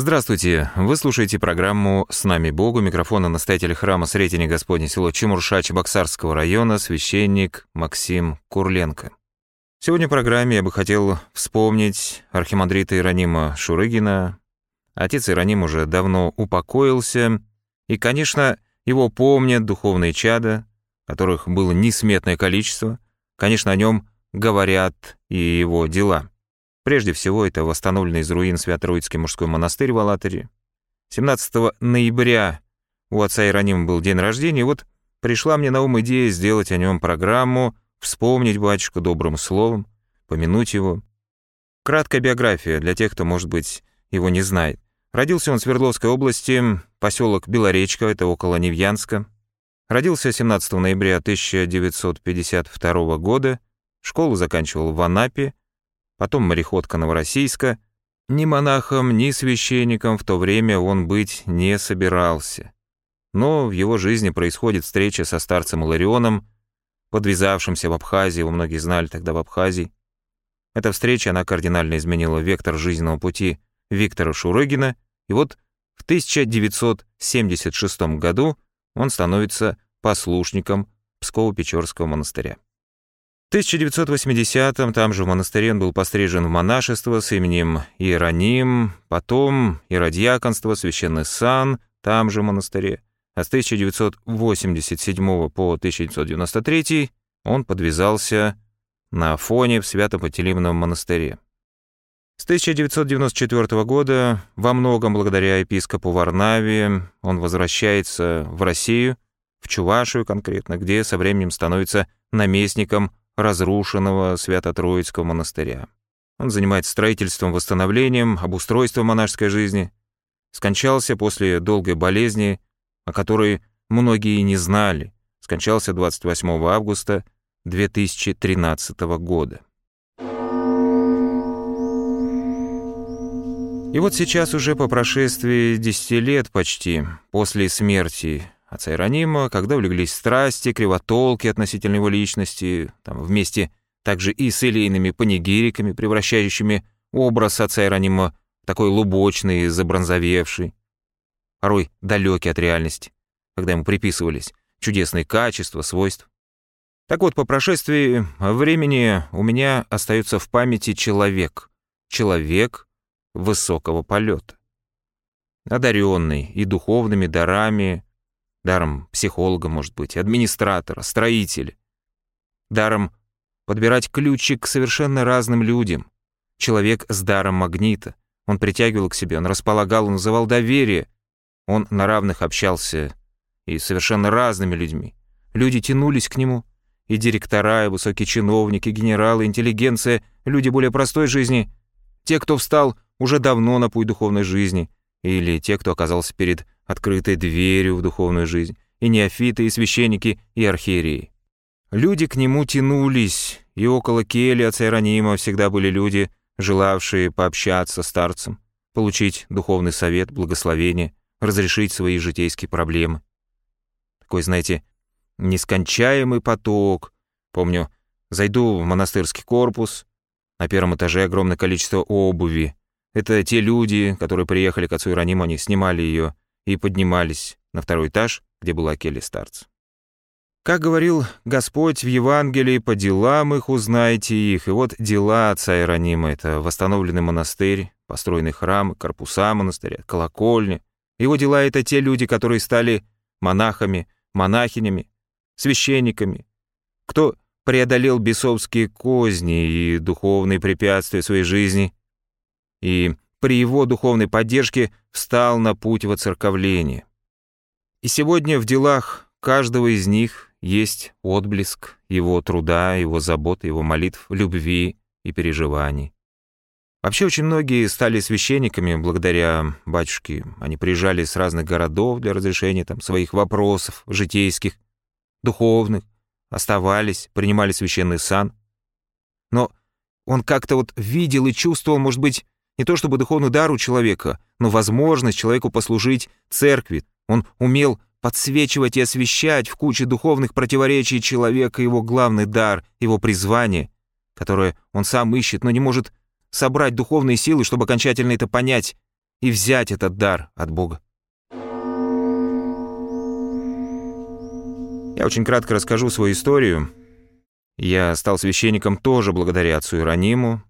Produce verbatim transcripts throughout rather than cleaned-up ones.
Здравствуйте, вы слушаете программу «С нами Бог». У микрофона настоятель храма Сретения Господне, село Чемурша Чебоксарского района, священник Максим Курленко. Сегодня в программе я бы хотел вспомнить архимандрита Иеронима Шурыгина. Отец Иероним уже давно упокоился, и, конечно, его помнят духовные чада, которых было несметное количество. Конечно, о нем говорят и его дела. Прежде всего, это восстановленный из руин Свято-Троицкий мужской монастырь в Алатыре. семнадцатого ноября у отца Иеронима был день рождения, и вот пришла мне на ум идея сделать о нем программу, вспомнить батюшку добрым словом, помянуть его. Краткая биография для тех, кто, может быть, его не знает. Родился он в Свердловской области, поселок Белоречка, это около Невьянска. Родился семнадцатого ноября тысяча девятьсот пятьдесят второго года, школу заканчивал в Анапе, потом мореходка Новороссийска. Ни монахом, ни священником в то время он быть не собирался. Но в его жизни происходит встреча со старцем Иларионом, подвязавшимся в Абхазии, его многие знали тогда в Абхазии. Эта встреча, она кардинально изменила вектор жизненного пути Виктора Шурыгина, и вот в тысяча девятьсот семьдесят шестом году он становится послушником Псково-Печорского монастыря. В тысяча девятьсот восьмидесятом там же в монастыре он был пострижен в монашество с именем Иероним, потом иродиаконство, священный сан, там же в монастыре. А с тысяча девятьсот восемьдесят седьмого по тысяча девятьсот девяносто третий он подвязался на Афоне в Свято-Пантелеймоновом монастыре. С тысяча девятьсот девяносто четвёртого года, во многом благодаря епископу Варнави, он возвращается в Россию, в Чувашию конкретно, где со временем становится наместником разрушенного Свято-Троицкого монастыря. Он занимается строительством, восстановлением, обустройством монашеской жизни. Скончался после долгой болезни, о которой многие не знали. Скончался двадцать восьмого августа две тысячи тринадцатого года. И вот сейчас уже по прошествии десяти лет почти после смерти отца Иеронима, когда улеглись страсти, кривотолки относительно его личности, там вместе также и с елейными панигириками, превращающими образ отца Иеронима в такой лубочный, забронзовевший, порой далекий от реальности, когда ему приписывались чудесные качества, свойства. Так вот, по прошествии времени у меня остается в памяти человек, человек высокого полета, одаренный и духовными дарами, даром психолога, может быть, администратора, строителя, даром подбирать ключик к совершенно разным людям. Человек с даром магнита. Он притягивал к себе, он располагал, он вызывал доверие. Он на равных общался и с совершенно разными людьми. Люди тянулись к нему, и директора, и высокие чиновники, генералы, интеллигенция, люди более простой жизни, те, кто встал уже давно на путь духовной жизни, или те, кто оказался перед открытой дверью в духовную жизнь, и неофиты, и священники, и архиереи. Люди к нему тянулись, и около кельи отца Иеронима всегда были люди, желавшие пообщаться с старцем, получить духовный совет, благословение, разрешить свои житейские проблемы. Такой, знаете, нескончаемый поток. Помню, зайду в монастырский корпус, на первом этаже огромное количество обуви. Это те люди, которые приехали к отцу Иерониму, они снимали ее и поднимались на второй этаж, где была келья старца. Как говорил Господь в Евангелии, по делам их узнаете их. И вот дела отца Иеронима — это восстановленный монастырь, построенный храм, корпуса монастыря, колокольня. Его дела — это те люди, которые стали монахами, монахинями, священниками, кто преодолел бесовские козни и духовные препятствия своей жизни, и при его духовной поддержке встал на путь воцерковления. И сегодня в делах каждого из них есть отблеск его труда, его забот, его молитв, любви и переживаний. Вообще очень многие стали священниками благодаря батюшке. Они приезжали с разных городов для разрешения там своих вопросов житейских, духовных, оставались, принимали священный сан. Но он как-то вот видел и чувствовал, может быть, не то чтобы духовный дар у человека, но возможность человеку послужить церкви. Он умел подсвечивать и освещать в куче духовных противоречий человека его главный дар, его призвание, которое он сам ищет, но не может собрать духовные силы, чтобы окончательно это понять, и взять этот дар от Бога. Я очень кратко расскажу свою историю. Я стал священником тоже благодаря отцу Иерониму.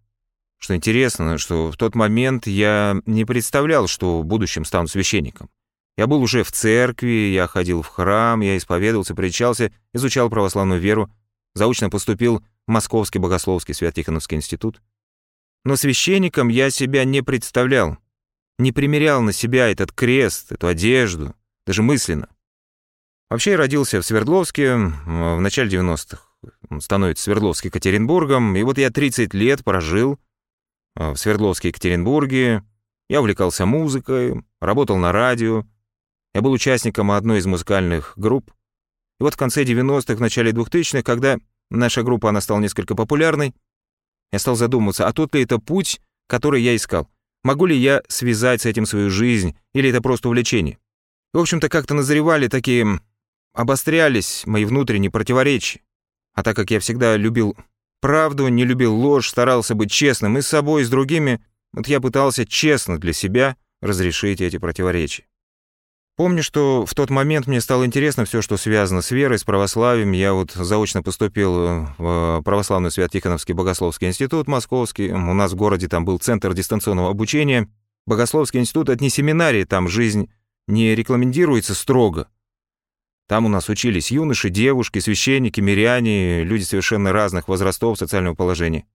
Что интересно, что в тот момент я не представлял, что в будущем стану священником. Я был уже в церкви, я ходил в храм, я исповедовался, причащался, изучал православную веру, заочно поступил в Московский богословский Свято-Тихоновский институт. Но священником я себя не представлял, не примерял на себя этот крест, эту одежду, даже мысленно. Вообще я родился в Свердловске в начале девяностых. Он становится Свердловск-Екатеринбургом, и вот я тридцать лет прожил в Свердловске-Екатеринбурге. Я увлекался музыкой, работал на радио. Я был участником одной из музыкальных групп. И вот в конце девяностых, в начале двухтысячных, когда наша группа, она стала несколько популярной, я стал задумываться, а тот ли это путь, который я искал? Могу ли я связать с этим свою жизнь, или это просто увлечение? В общем-то, как-то назревали такие, обострялись мои внутренние противоречия. А так как я всегда любил правду, не любил ложь, старался быть честным и с собой, и с другими, вот я пытался честно для себя разрешить эти противоречия. Помню, что в тот момент мне стало интересно все, что связано с верой, с православием. Я вот заочно поступил в православный Свято-Тихоновский богословский институт московский. У нас в городе там был центр дистанционного обучения. Богословский институт — это не семинария, там жизнь не рекламендируется строго. Там у нас учились юноши, девушки, священники, миряне, люди совершенно разных возрастов, социального положения.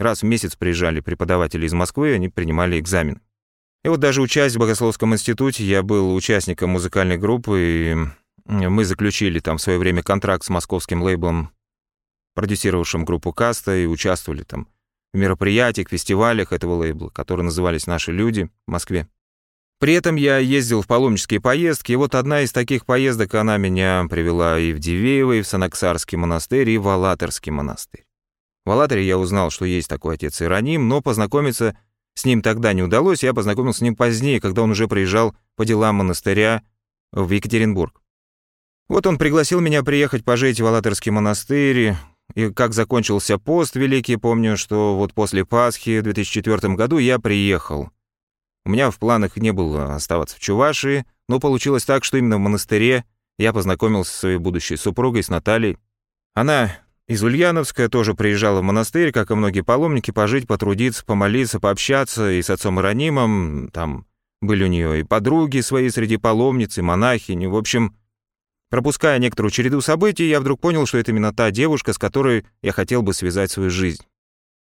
Раз в месяц приезжали преподаватели из Москвы, они принимали экзамены. И вот даже учась в Богословском институте, я был участником музыкальной группы, и мы заключили там в свое время контракт с московским лейблом, продюсировавшим группу «Каста», и участвовали там в мероприятиях, фестивалях этого лейбла, которые назывались «Наши люди» в Москве. При этом я ездил в паломнические поездки, и вот одна из таких поездок, она меня привела и в Дивеево, и в Санаксарский монастырь, и в Алатырский монастырь. В Алатыре я узнал, что есть такой отец Иероним, но познакомиться с ним тогда не удалось, я познакомился с ним позднее, когда он уже приезжал по делам монастыря в Екатеринбург. Вот он пригласил меня приехать пожить в Алатырский монастырь, и как закончился пост великий, помню, что вот после Пасхи в две тысячи четвёртом году я приехал. У меня в планах не было оставаться в Чувашии, но получилось так, что именно в монастыре я познакомился со своей будущей супругой, с Натальей. Она из Ульяновска тоже приезжала в монастырь, как и многие паломники, пожить, потрудиться, помолиться, пообщаться и с отцом Иеронимом. Там были у нее и подруги свои среди паломниц, и монахини. В общем, пропуская некоторую череду событий, я вдруг понял, что это именно та девушка, с которой я хотел бы связать свою жизнь.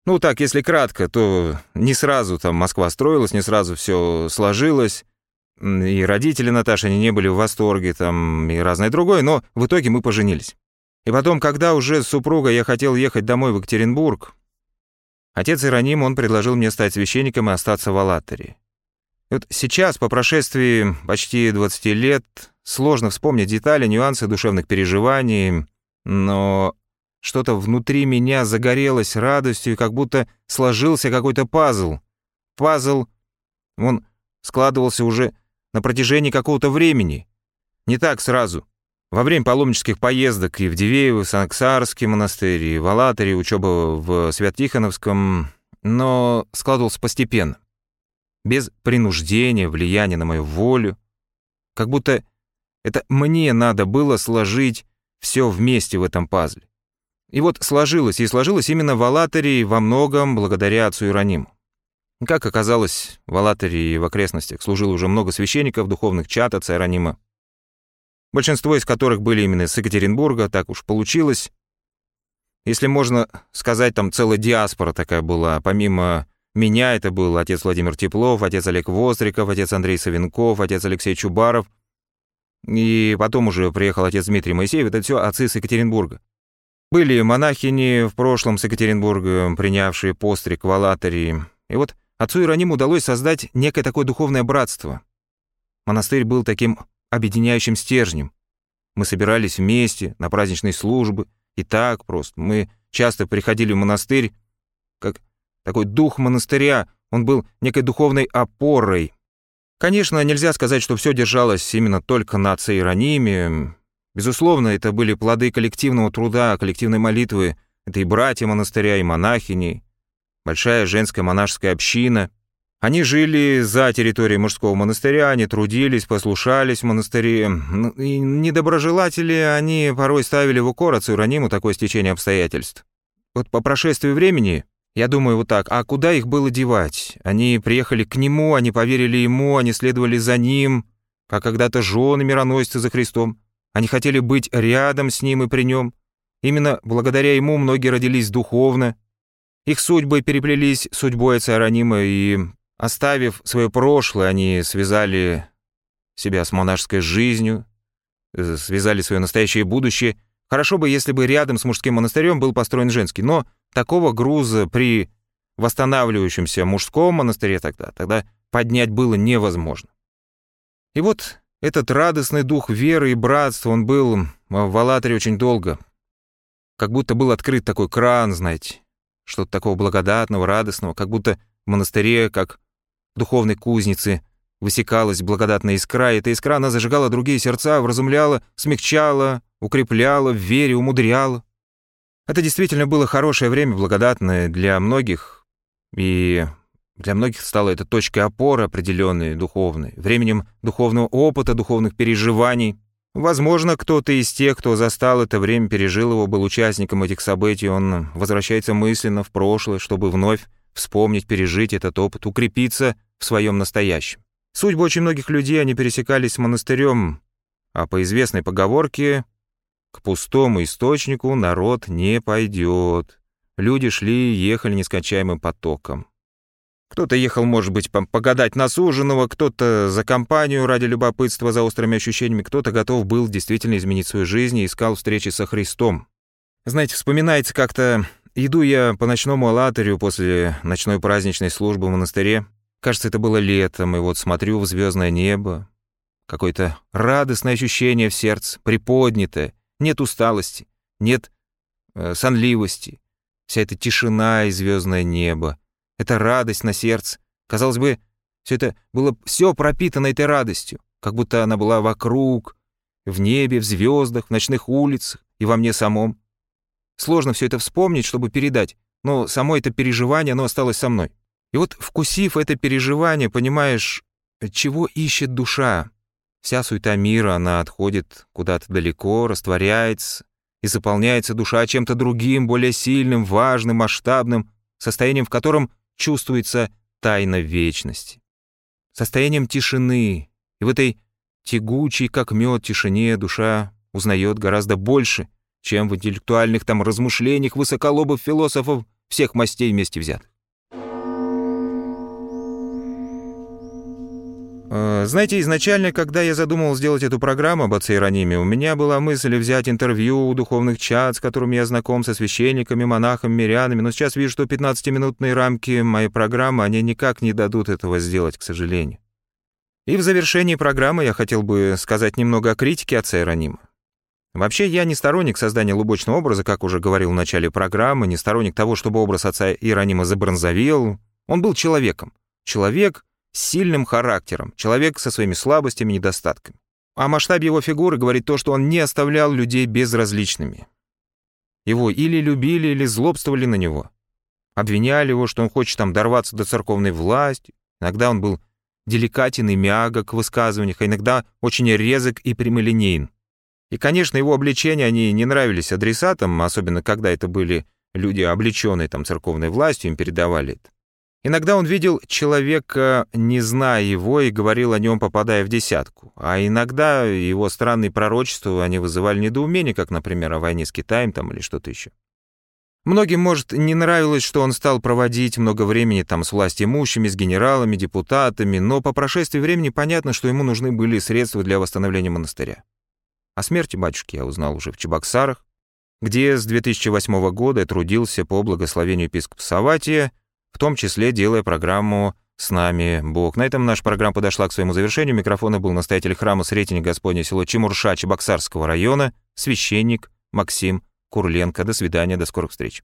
Ну так, если кратко, то не сразу там Москва строилась, не сразу все сложилось. И родители Наташи, они не были в восторге там и разное другое, но в итоге мы поженились. И потом, когда уже с супругой я хотел ехать домой в Екатеринбург, отец Иероним, он предложил мне стать священником и остаться в Алатыре. И вот сейчас, по прошествии почти двадцати лет, сложно вспомнить детали, нюансы душевных переживаний, но... Что-то внутри меня загорелось радостью, и как будто сложился какой-то пазл. Пазл, он складывался уже на протяжении какого-то времени. Не так сразу. Во время паломнических поездок и в Дивеево, и в Санаксарский монастырь, и в Алатыре, учеба в Свято-Тихоновском, но складывался постепенно. Без принуждения, влияния на мою волю. Как будто это мне надо было сложить все вместе в этом пазле. И вот сложилось, и сложилось именно в Алатыре и во многом благодаря отцу Иерониму. Как оказалось, в Алатыре и в окрестностях служило уже много священников, духовных чад отца Иеронима, большинство из которых были именно с Екатеринбурга, так уж получилось. Если можно сказать, там целая диаспора такая была. Помимо меня это был отец Владимир Теплов, отец Олег Возриков, отец Андрей Савенков, отец Алексей Чубаров. И потом уже приехал отец Дмитрий Моисеев. Это все отцы с Екатеринбурга. Были монахини в прошлом с Екатеринбурга, принявшие постриг в Алатыре. И вот отцу Иерониму удалось создать некое такое духовное братство. Монастырь был таким объединяющим стержнем. Мы собирались вместе на праздничные службы. И так просто. Мы часто приходили в монастырь, как такой дух монастыря. Он был некой духовной опорой. Конечно, нельзя сказать, что все держалось именно только на отце Иерониме. Безусловно, это были плоды коллективного труда, коллективной молитвы. Это и братья монастыря, и монахини, большая женская монашеская община. Они жили за территорией мужского монастыря, они трудились, послушались в монастыре. И недоброжелатели они порой ставили в укор отцу Иерониму такое стечение обстоятельств. Вот по прошествии времени, я думаю вот так, а куда их было девать? Они приехали к нему, они поверили ему, они следовали за ним, как когда-то жены мироносцы за Христом. Они хотели быть рядом с ним и при нем. Именно благодаря ему многие родились духовно. Их судьбы переплелись судьбой отца Иеронима, и, оставив свое прошлое, они связали себя с монашеской жизнью, связали свое настоящее будущее. Хорошо бы, если бы рядом с мужским монастырем был построен женский, но такого груза при восстанавливающемся мужском монастыре тогда, тогда поднять было невозможно. И вот этот радостный дух веры и братства, он был в Алатыре очень долго. Как будто был открыт такой кран, знаете, что-то такого благодатного, радостного, как будто в монастыре, как в духовной кузнице, высекалась благодатная искра, и эта искра, она зажигала другие сердца, вразумляла, смягчала, укрепляла, в вере умудряла. Это действительно было хорошее время, благодатное для многих, и для многих стало это точкой опоры определенной духовной, временем духовного опыта, духовных переживаний. Возможно, кто-то из тех, кто застал это время, пережил его, был участником этих событий, он возвращается мысленно в прошлое, чтобы вновь вспомнить, пережить этот опыт, укрепиться в своем настоящем. Судьбы очень многих людей, они пересекались с монастырем, а по известной поговорке «к пустому источнику народ не пойдет». Люди шли и ехали нескончаемым потоком. Кто-то ехал, может быть, погадать на суженого, кто-то за компанию ради любопытства, за острыми ощущениями, кто-то готов был действительно изменить свою жизнь и искал встречи со Христом. Знаете, вспоминается как-то, иду я по ночному Алатырю после ночной праздничной службы в монастыре. Кажется, это было летом, и вот смотрю в звездное небо. Какое-то радостное ощущение в сердце, приподнятое. Нет усталости, нет э, сонливости. Вся эта тишина и звездное небо. Это радость на сердце. Казалось бы, все это было все пропитано этой радостью, как будто она была вокруг, в небе, в звездах, в ночных улицах и во мне самом. Сложно все это вспомнить, чтобы передать, но само это переживание, оно осталось со мной. И вот, вкусив это переживание, понимаешь, чего ищет душа. Вся суета мира, она отходит куда-то далеко, растворяется, и заполняется душа чем-то другим, более сильным, важным, масштабным, состоянием, в котором чувствуется тайна вечности, состоянием тишины, и в этой тягучей, как мед, тишине душа узнает гораздо больше, чем в интеллектуальных там размышлениях высоколобых философов всех мастей вместе взятых. Знаете, изначально, когда я задумывал сделать эту программу об отце Иерониме, у меня была мысль взять интервью у духовных чад, с которыми я знаком, со священниками, монахами, мирянами, но сейчас вижу, что пятнадцатиминутные рамки моей программы, они никак не дадут этого сделать, к сожалению. И в завершении программы я хотел бы сказать немного о критике отца Иеронима. Вообще, я не сторонник создания лубочного образа, как уже говорил в начале программы, не сторонник того, чтобы образ отца Иеронима забронзовел. Он был человеком. Человек с сильным характером, человек со своими слабостями и недостатками. О масштабе его фигуры говорит то, что он не оставлял людей безразличными. Его или любили, или злобствовали на него. Обвиняли его, что он хочет там дорваться до церковной власти. Иногда он был деликатен и мягок в высказываниях, а иногда очень резок и прямолинеен. И, конечно, его обличения, они не нравились адресатам, особенно когда это были люди, облеченные там церковной властью, им передавали это. Иногда он видел человека, не зная его, и говорил о нем, попадая в десятку. А иногда его странные пророчества, они вызывали недоумение, как, например, о войне с Китаем там, или что-то еще. Многим, может, не нравилось, что он стал проводить много времени там с властимущими, с генералами, депутатами, но по прошествии времени понятно, что ему нужны были средства для восстановления монастыря. О смерти батюшки я узнал уже в Чебоксарах, где с две тысячи восьмого года трудился по благословению епископа Саватия, в том числе делая программу «С нами Бог». На этом наша программа подошла к своему завершению. У микрофона был настоятель храма Сретения Господне, село Чемурша Чебоксарского района, священник Максим Курленко. До свидания, до скорых встреч.